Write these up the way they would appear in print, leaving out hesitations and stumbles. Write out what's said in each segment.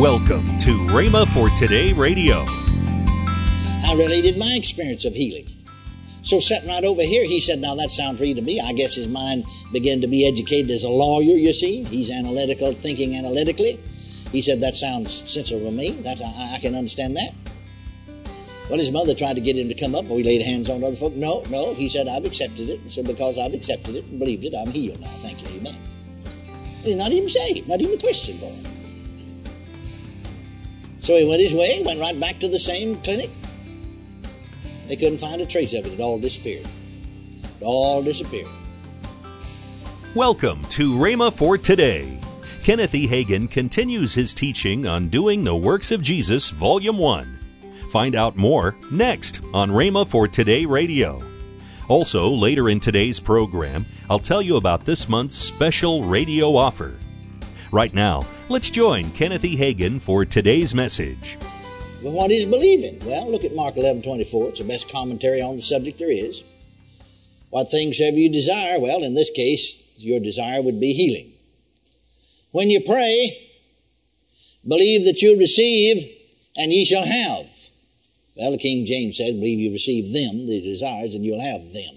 Welcome to Rhema for Today Radio. I related my experience of healing. So sitting right over here, he said, now that sounds real to me. I guess his mind began to be educated as a lawyer, you see. He's analytical, thinking analytically. He said, that sounds sensible to me. I can understand that. Well, his mother tried to get him to come up, but we laid hands on other folk. No, he said, I've accepted it. So because I've accepted it and believed it, I'm healed now. Thank you, amen. He's not even saved, not even a Christian born. So he went his way, went right back to the same clinic. They couldn't find a trace of it. It all disappeared. Welcome to Rhema for Today. Kenneth E. Hagin continues his teaching on Doing the Works of Jesus, Volume 1. Find out more next on Rhema for Today Radio. Also, later in today's program, I'll tell you about this month's special radio offer. Right now, let's join Kenneth E. Hagin for today's message. Well, what is believing? Well, look at Mark 11:24. It's the best commentary on the subject there is. What things have you desire? Well, in this case, your desire would be healing. When you pray, believe that you'll receive, and ye shall have. Well, the King James said, believe you receive them, the desires, and you'll have them.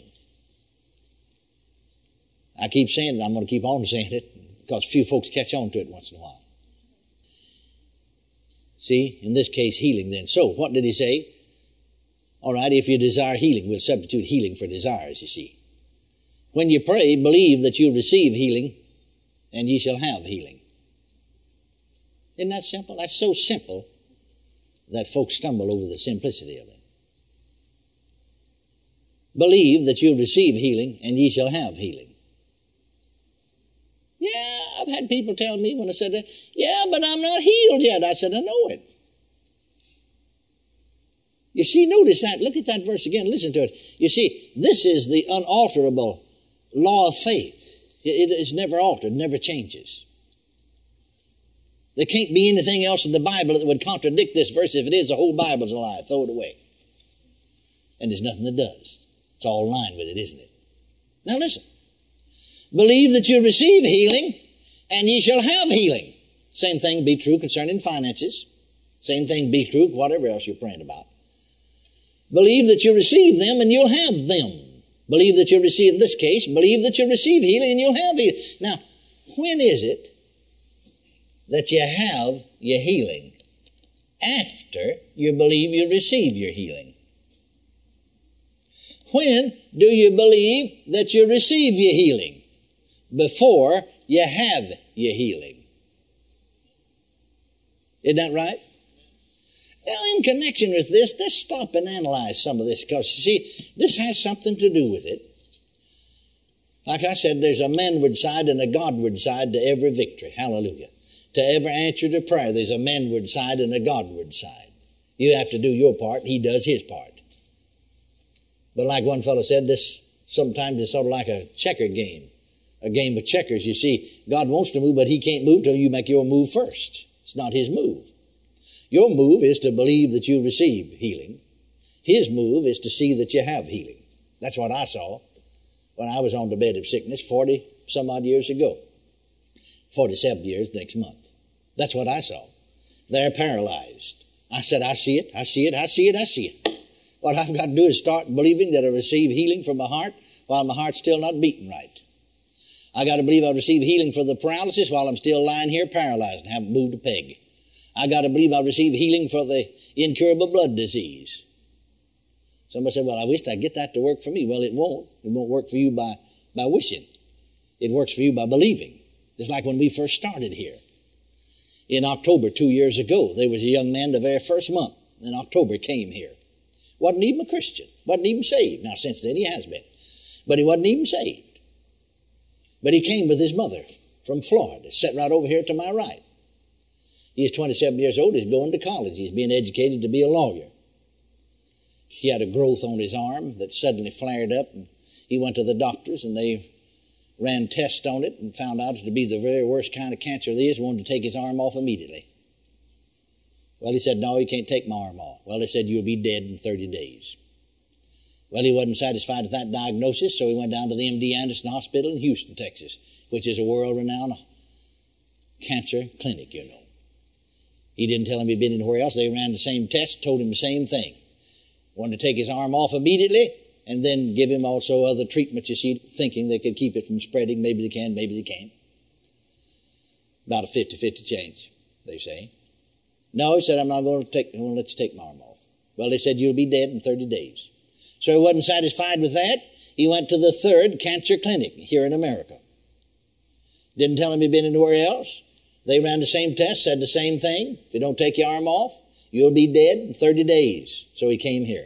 I keep saying it. I'm going to keep on saying it because few folks catch on to it once in a while. See, in this case, healing then. So, what did he say? All right, if you desire healing, we'll substitute healing for desires, you see. When you pray, believe that you'll receive healing, and ye shall have healing. Isn't that simple? That's so simple that folks stumble over the simplicity of it. Believe that you'll receive healing, and ye shall have healing. Yeah, I've had people tell me when I said that, yeah, but I'm not healed yet. I said, I know it. You see, notice that. Look at that verse again. Listen to it. You see, this is the unalterable law of faith. It is never altered, never changes. There can't be anything else in the Bible that would contradict this verse. If it is, the whole Bible's a lie. Throw it away. And there's nothing that does. It's all in line with it, isn't it? Now listen. Believe that you receive healing, and ye shall have healing. Same thing be true concerning finances. Same thing be true whatever else you're praying about. Believe that you receive them, and you'll have them. Believe that you receive, in this case, believe that you receive healing, and you'll have healing. Now, when is it that you have your healing? After you believe you receive your healing. When do you believe that you receive your healing? Before you have your healing. Isn't that right? Well, in connection with this, let's stop and analyze some of this, because, you see, this has something to do with it. Like I said, there's a manward side and a Godward side to every victory. Hallelujah. To every answer to prayer, there's a manward side and a Godward side. You have to do your part, he does his part. But like one fellow said, this sometimes is sort of like a checker game. A game of checkers, you see. God wants to move, but he can't move till you make your move first. It's not his move. Your move is to believe that you receive healing. His move is to see that you have healing. That's what I saw when I was on the bed of sickness 40 some odd years ago. 47 years next month. That's what I saw. They're paralyzed. I said, I see it. What I've got to do is start believing that I receive healing from my heart while my heart's still not beating right. I got to believe I receive healing for the paralysis while I'm still lying here paralyzed and haven't moved a peg. I got to believe I receive healing for the incurable blood disease. Somebody said, well, I wish I'd get that to work for me. Well, it won't. It won't work for you by wishing. It works for you by believing. Just like when we first started here. In October 2 years ago, there was a young man the very first month in October came here. Wasn't even a Christian. Wasn't even saved. Now, since then, he has been. But he wasn't even saved. But he came with his mother from Florida, sat right over here to my right. He's 27 years old. He's going to college. He's being educated to be a lawyer. He had a growth on his arm that suddenly flared up, and he went to the doctors, and they ran tests on it and found out it to be the very worst kind of cancer there is. Wanted to take his arm off immediately. Well, he said, no, you can't take my arm off. Well, they said, you'll be dead in 30 days. Well, he wasn't satisfied with that diagnosis, so he went down to the MD Anderson Hospital in Houston, Texas, which is a world-renowned cancer clinic, you know. He didn't tell him he'd been anywhere else. They ran the same test, told him the same thing. Wanted to take his arm off immediately and then give him also other treatments, you see, thinking they could keep it from spreading. Maybe they can, maybe they can't. About a 50-50 chance, they say. No, he said, I'm not going to let you take my arm off. Well, they said, you'll be dead in 30 days. So he wasn't satisfied with that. He went to the third cancer clinic here in America. Didn't tell him he'd been anywhere else. They ran the same test, said the same thing. If you don't take your arm off, you'll be dead in 30 days. So he came here.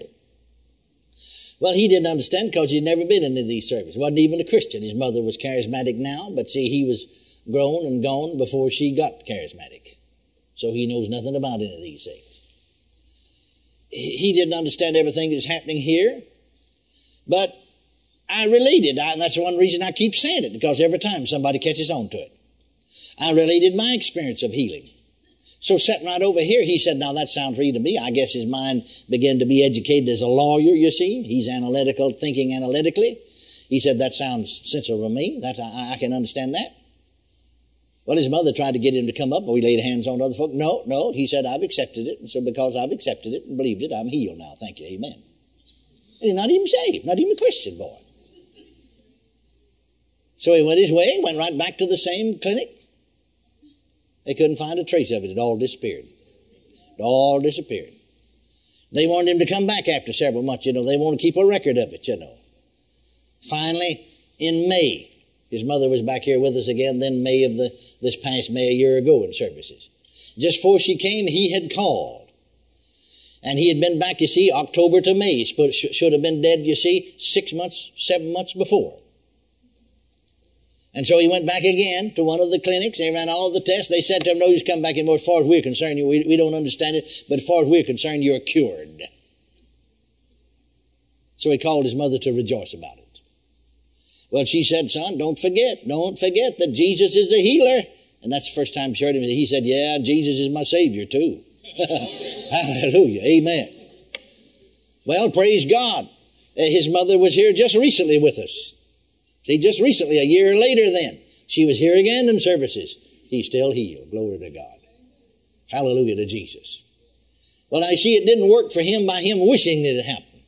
Well, he didn't understand because he'd never been in any of these services. Wasn't even a Christian. His mother was charismatic now, but see, he was grown and gone before she got charismatic. So he knows nothing about any of these things. He didn't understand everything that's happening here, but I related, and that's one reason I keep saying it, because every time somebody catches on to it. I related my experience of healing. So sitting right over here, he said, now that sounds real to me. I guess his mind began to be educated as a lawyer, you see. He's analytical, thinking analytically. He said, that sounds sensible to me. That I can understand that. Well, his mother tried to get him to come up, but we laid hands on other folk. No, he said, I've accepted it. And so because I've accepted it and believed it, I'm healed now. Thank you. Amen. And he's not even saved, not even a Christian boy. So he went his way, went right back to the same clinic. They couldn't find a trace of it. It all disappeared. It all disappeared. They wanted him to come back after several months, you know. They want to keep a record of it, you know. Finally, in May, his mother was back here with us again, then this past May, a year ago in services. Just before she came, he had called. And he had been back, you see, October to May. He should have been dead, you see, 7 months before. And so he went back again to one of the clinics. They ran all the tests. They said to him, no, you come back anymore. As far as we're concerned, we don't understand it, but as far as we're concerned, you're cured. So he called his mother to rejoice about it. Well, she said, son, don't forget that Jesus is a healer. And that's the first time she heard him. He said, yeah, Jesus is my Savior too. Hallelujah. Amen. Well, praise God. His mother was here just recently with us. See, just recently, a year later then, she was here again in services. He's still healed. Glory to God. Hallelujah to Jesus. Well, I see it didn't work for him by him wishing that it happened.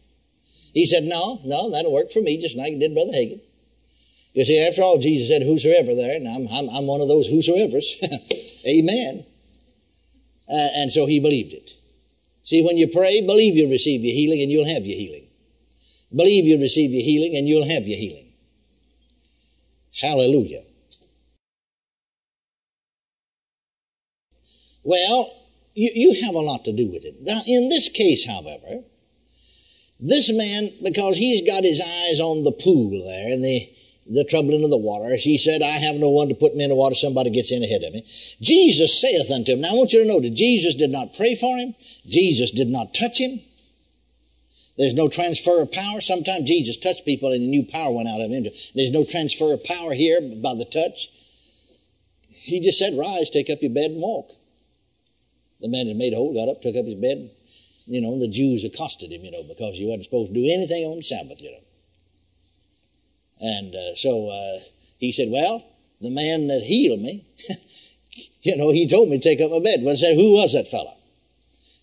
He said, no, that'll work for me, just like it did Brother Hagin. You see, after all, Jesus said, whosoever there, and I'm one of those whosoevers. Amen. And so he believed it. See, when you pray, believe you'll receive your healing and you'll have your healing. Believe you'll receive your healing and you'll have your healing. Hallelujah. Well, you have a lot to do with it. Now, in this case, however, this man, because he's got his eyes on the pool there and the troubling of the water, he said, I have no one to put me in the water. Somebody gets in ahead of me. Jesus saith unto him. Now, I want you to know that Jesus did not pray for him. Jesus did not touch him. There's no transfer of power. Sometimes Jesus touched people and a new power went out of him. There's no transfer of power here by the touch. He just said, rise, take up your bed and walk. The man that made whole got up, took up his bed. You know, the Jews accosted him, you know, because he wasn't supposed to do anything on the Sabbath, you know. And so he said, well, the man that healed me, you know, he told me to take up my bed. Well, I said, who was that fellow?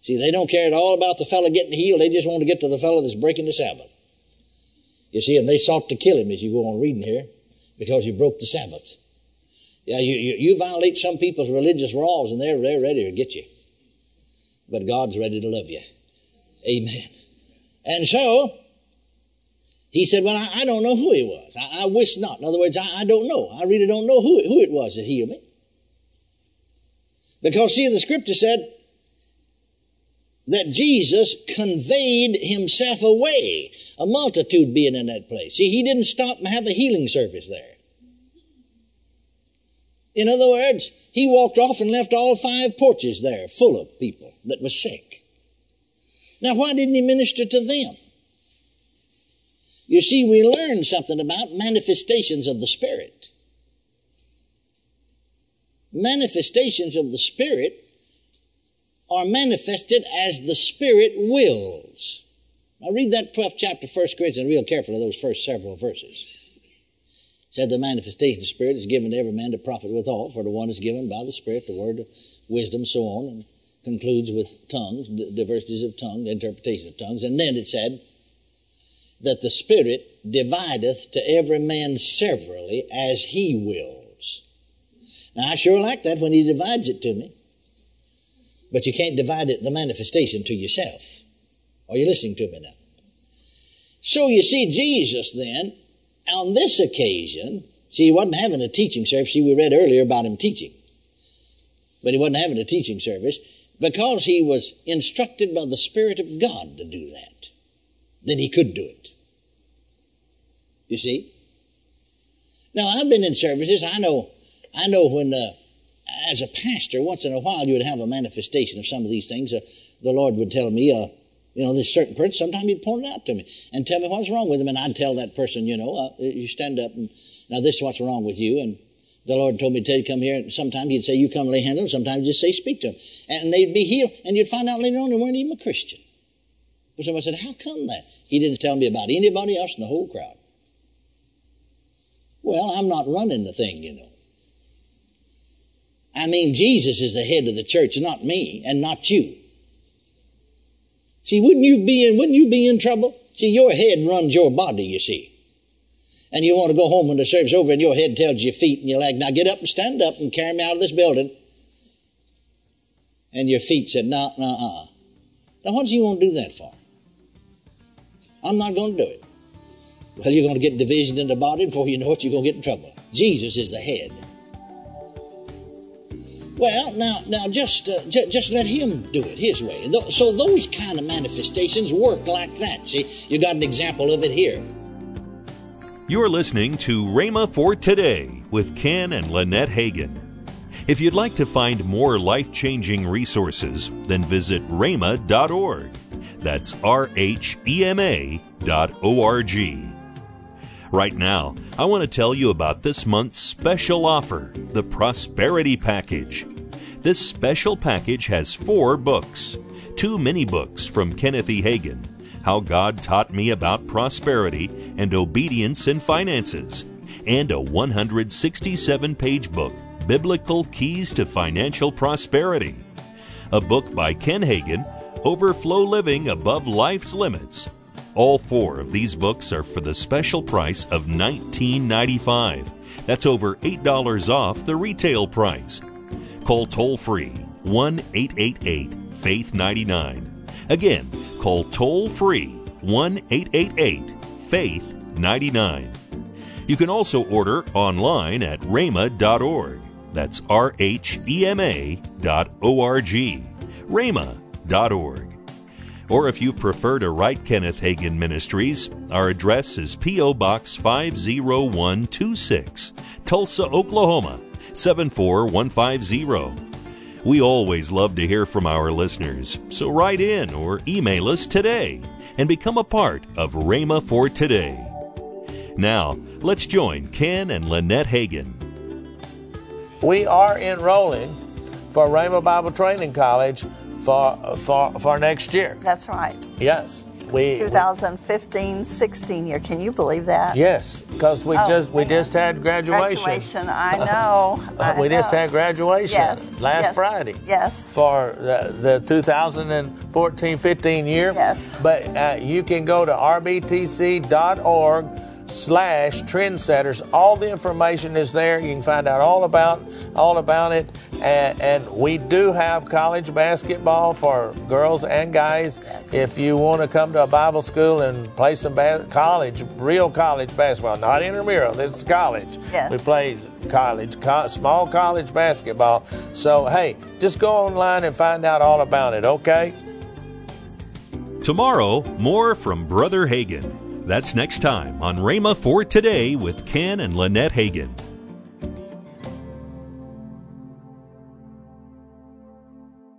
See, they don't care at all about the fellow getting healed. They just want to get to the fellow that's breaking the Sabbath. You see, and they sought to kill him, as you go on reading here, because he broke the Sabbath. Yeah, you violate some people's religious laws, and they're ready to get you. But God's ready to love you. Amen. And so, he said, well, I don't know who he was. I wish not. In other words, I don't know. I really don't know who it was that healed me. Because, see, the scripture said, that Jesus conveyed himself away, a multitude being in that place. See, he didn't stop and have a healing service there. In other words, he walked off and left all 5 porches there full of people that were sick. Now, why didn't he minister to them? You see, we learn something about manifestations of the Spirit. Manifestations of the Spirit are manifested as the Spirit wills. Now read that 12th chapter, 1 Corinthians, real carefully, those first several verses. It said the manifestation of the Spirit is given to every man to profit withal, for the one is given by the Spirit, the word of wisdom, so on. And concludes with tongues, diversities of tongues, interpretation of tongues. And then it said that the Spirit divideth to every man severally as he wills. Now, I sure like that when he divides it to me. But you can't divide it, the manifestation, to yourself. Are you listening to me now? So you see, Jesus then, on this occasion, see, he wasn't having a teaching service. See, we read earlier about him teaching. But he wasn't having a teaching service because he was instructed by the Spirit of God to do that. Then he could do it. You see? Now, I've been in services. I know when, as a pastor, once in a while you would have a manifestation of some of these things. The Lord would tell me, this certain person, sometimes he'd point it out to me and tell me what's wrong with him. And I'd tell that person, you stand up and now this is what's wrong with you. And the Lord told me to tell you come here. And sometimes he'd say, you come lay hands on him. Sometimes he'd just say, speak to him. And they'd be healed. And you'd find out later on they weren't even a Christian. But somebody said, how come that? He didn't tell me about anybody else in the whole crowd. Well, I'm not running the thing, I mean, Jesus is the head of the church, not me and not you. See, wouldn't you be in trouble? See, your head runs your body, you see. And you want to go home when the service is over and your head tells your feet and your leg, now get up and stand up and carry me out of this building. And your feet said, no. Now, what does he want to do that for? I'm not going to do it. Well, you're going to get division in the body and before you know it, you're going to get in trouble. Jesus is the head. Well, now, just let him do it his way. So those kind of manifestations work like that. See, you got an example of it here. You're listening to Rhema for Today with Ken and Lynette Hagin. If you'd like to find more life-changing resources, then visit rhema.org. That's RHEMA.org. Right now, I want to tell you about this month's special offer, the Prosperity Package. This special package has 4 books, 2 mini-books from Kenneth E. Hagin, How God Taught Me About Prosperity and Obedience in Finances, and a 167-page book, Biblical Keys to Financial Prosperity, a book by Ken Hagin, Overflow Living Above Life's Limits. All 4 of these books are for the special price of $19.95. That's over $8 off the retail price. Call toll-free 1-888-FAITH-99. Again, call toll-free 1-888-FAITH-99. You can also order online at rhema.org. That's RHEMA.org. Rhema.org. Or if you prefer to write Kenneth Hagin Ministries, our address is P.O. Box 50126, Tulsa, Oklahoma, 74150. We always love to hear from our listeners, so write in or email us today and become a part of Rhema for Today. Now, let's join Ken and Lynette Hagin. We are enrolling for Rhema Bible Training College for next year. That's right. Yes. 2015-16 year. Can you believe that? Yes, because we just had graduation. I know. Just had graduation. Yes. Last Friday. Yes. For the 2014-15 year. Yes. But you can go to rbtc.org/trendsetters. All the information is there. You can find out all about it. And we do have college basketball for girls and guys. Yes. If you want to come to a Bible school and play some real college basketball, not intramural, this is college. Yes. We play small college basketball. So, hey, just go online and find out all about it, okay? Tomorrow, more from Brother Hagin. That's next time on Rhema for Today with Ken and Lynette Hagin.